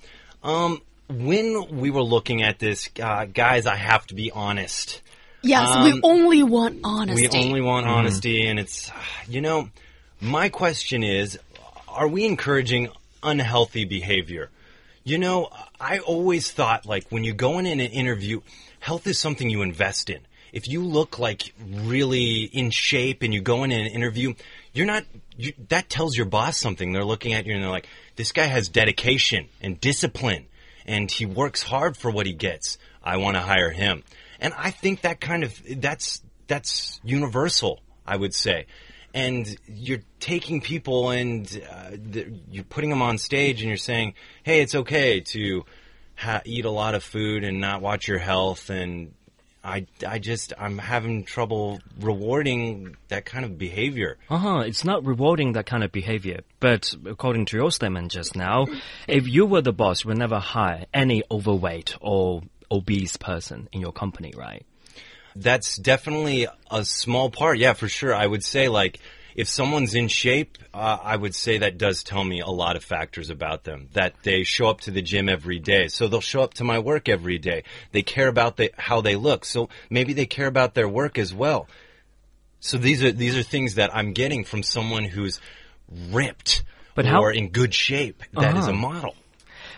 When we were looking at this, guys, I have to be honest. Yes, we only want honesty. And it's, my question is, are we encouraging unhealthy behavior? You know, I always thought, when you go in an interview, health is something you invest in. If you look, really in shape and you go in an interview, that tells your boss something. They're looking at you and they're like, this guy has dedication and discipline, and he works hard for what he gets. I want to hire him. And I think that that's universal, I would say. And you're taking people and you're putting them on stage and you're saying, hey, it's okay to eat a lot of food and not watch your health. And I'm having trouble rewarding that kind of behavior. It's not rewarding that kind of behavior. But according to your statement just now, if you were the boss, you would never hire any overweight or obese person in your company, right? That's definitely a small part. Yeah, for sure. I would say, if someone's in shape, I would say that does tell me a lot of factors about them, that they show up to the gym every day. So they'll show up to my work every day. They care about how they look. So maybe they care about their work as well. So these are things that I'm getting from someone who's ripped or in good shape. That is a model.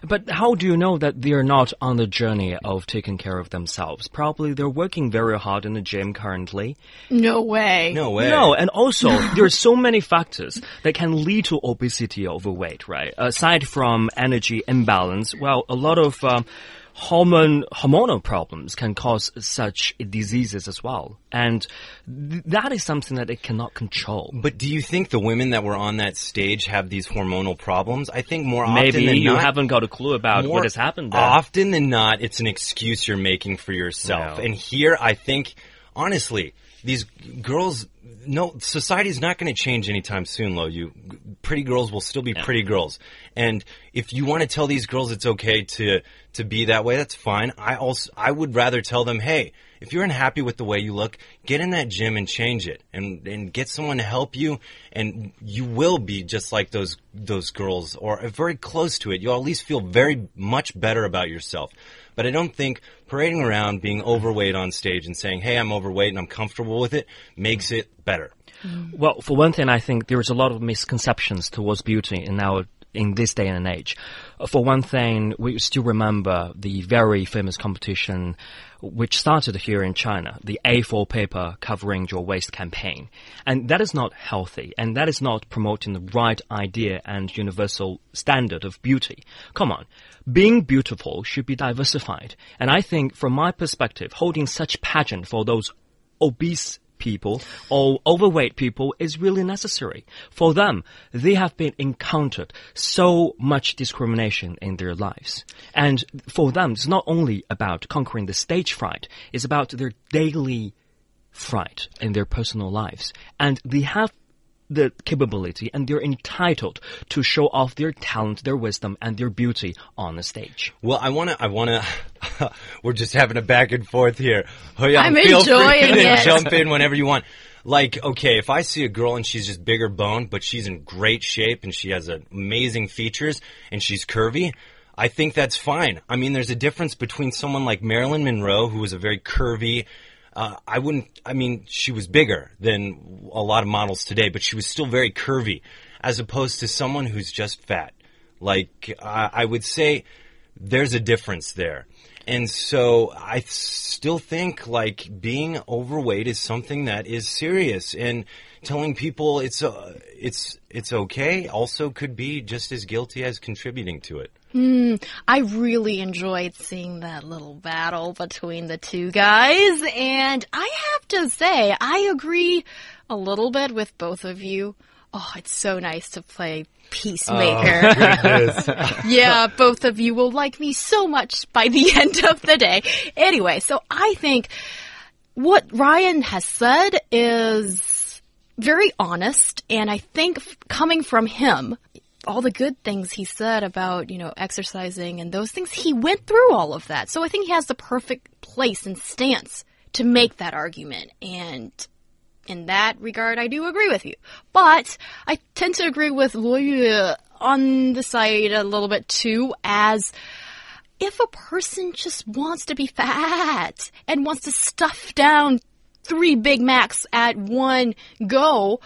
But how do you know that they're not on the journey of taking care of themselves? Probably they're working very hard in the gym currently. No way. No, and also there are so many factors that can lead to obesity or overweight, right? Aside from energy imbalance, a lot of hormonal problems can cause such diseases as well. And that is something that it cannot control. But do you think the women that were on that stage have these hormonal problems? I think more often than not... Maybe you haven't got a clue about what has happened there. Often than not, it's an excuse you're making for yourself. No. And here, I think, honestly, these girls... No, society's not going to change anytime soon, Lo. Pretty girls will still be pretty girls. And if you want to tell these girls it's okay to be that way, that's fine. I would rather tell them, hey, if you're unhappy with the way you look, get in that gym and change it and get someone to help you, and you will be just like those girls or very close to it. You'll at least feel very much better about yourself. But I don't think parading around being overweight on stage and saying, hey, I'm overweight and I'm comfortable with it makes it better. Well, for one thing, I think there is a lot of misconceptions towards beauty in this day and age. For one thing, we still remember the very famous competition which started here in China, the A4 paper covering your waste campaign. And that is not healthy, and that is not promoting the right idea and universal standard of beauty. Come on, being beautiful should be diversified. And I think, from my perspective, holding such pageant for those obese people or overweight people is really necessary. For them, they have been encountered so much discrimination in their lives. And for them, it's not only about conquering the stage fright, it's about their daily fright in their personal lives. And they have the capability and they're entitled to show off their talent, their wisdom, and their beauty on the stage. Well, we're just having a back and forth here. Hoyan, I'm enjoying it. Jump in whenever you want. Like, okay, if I see a girl and she's just bigger boned, but she's in great shape and she has amazing features and she's curvy, I think that's fine. I mean, there's a difference between someone like Marilyn Monroe, who was a very curvy, she was bigger than a lot of models today, but she was still very curvy, as opposed to someone who's just fat. Like, I would say there's a difference there. And so I still think, like, being overweight is something that is serious, and telling people it's okay also could be just as guilty as contributing to it. I really enjoyed seeing that little battle between the two guys, and I have to say, I agree a little bit with both of you. Oh, it's so nice to play peacemaker. Oh, yeah, both of you will like me so much by the end of the day. Anyway, so I think what Ryan has said is very honest, and I think coming from him, all the good things he said about, exercising and those things, he went through all of that. So I think he has the perfect place and stance to make that argument, and in that regard, I do agree with you. But I tend to agree with Luoyu on the side a little bit too, as if a person just wants to be fat and wants to stuff down 3 Big Macs at one go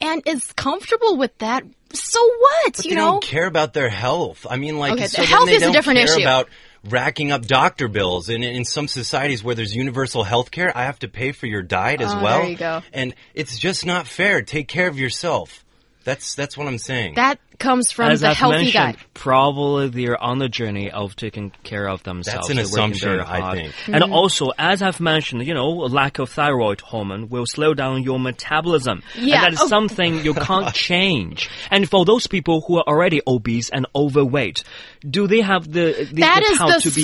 and is comfortable with that, so what? But they don't care about their health. I mean, like, okay, so health then they is don't a different care issue. About racking up doctor bills. And in some societies where there's universal health care, I have to pay for your diet as well. There you go. And it's just not fair. Take care of yourself. That's what I'm saying. That comes from as the I've healthy guy. Probably they're on the journey of taking care of themselves. That's an assumption, I think. Mm-hmm. And also, as I've mentioned, lack of thyroid hormone will slow down your metabolism. Yeah. And that is something you can't change. And for those people who are already obese and overweight, do they have the power to be confident? That is the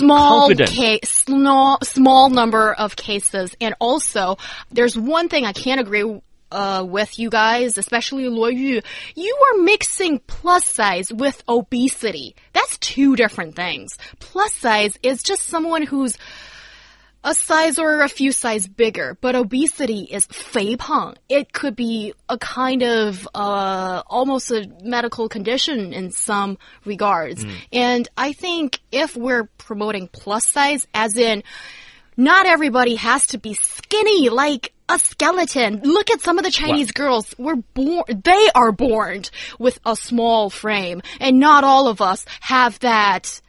small number of cases. And also, there's one thing I can't agree with you guys, especially Luoyu, you are mixing plus size with obesity. That's two different things. Plus size is just someone who's a size or a few size bigger, but obesity is 肥胖. It could be a kind of almost a medical condition in some regards. And I think if we're promoting plus size, as in not everybody has to be skinny like a skeleton. Look at some of the Chinese girls. They are born with a small frame, and not all of us have that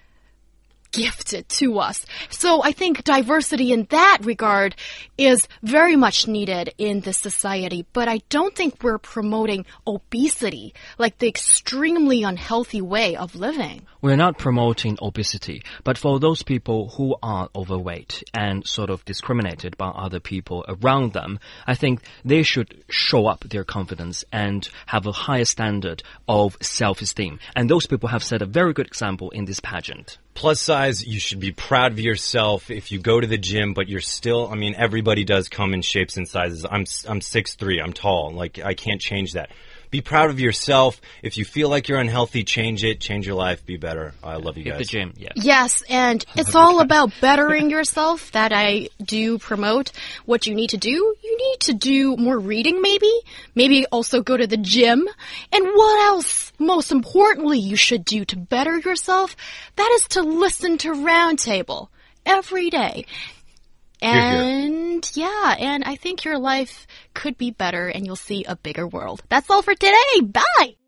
gifted to us. So I think diversity in that regard is very much needed in this society, but I don't think we're promoting obesity, like the extremely unhealthy way of living. We're not promoting obesity, but for those people who are overweight and sort of discriminated by other people around them, I think they should show up their confidence and have a higher standard of self-esteem. And those people have set a very good example in this pageant. Plus size, you should be proud of yourself if you go to the gym, but you're still, everybody does come in shapes and sizes. I'm 6'3", I'm tall, like, I can't change that. Be proud of yourself. If you feel like you're unhealthy, change it, change your life, be better. I love you guys. Hit the gym, yes. Yes, and it's all about bettering yourself that I do promote. What you need to do, more reading maybe also go to the gym. And what else, most importantly, you should do to better yourself, that is to listen to Roundtable every day. And yeah, and I think your life could be better and you'll see a bigger world. That's all for today. Bye!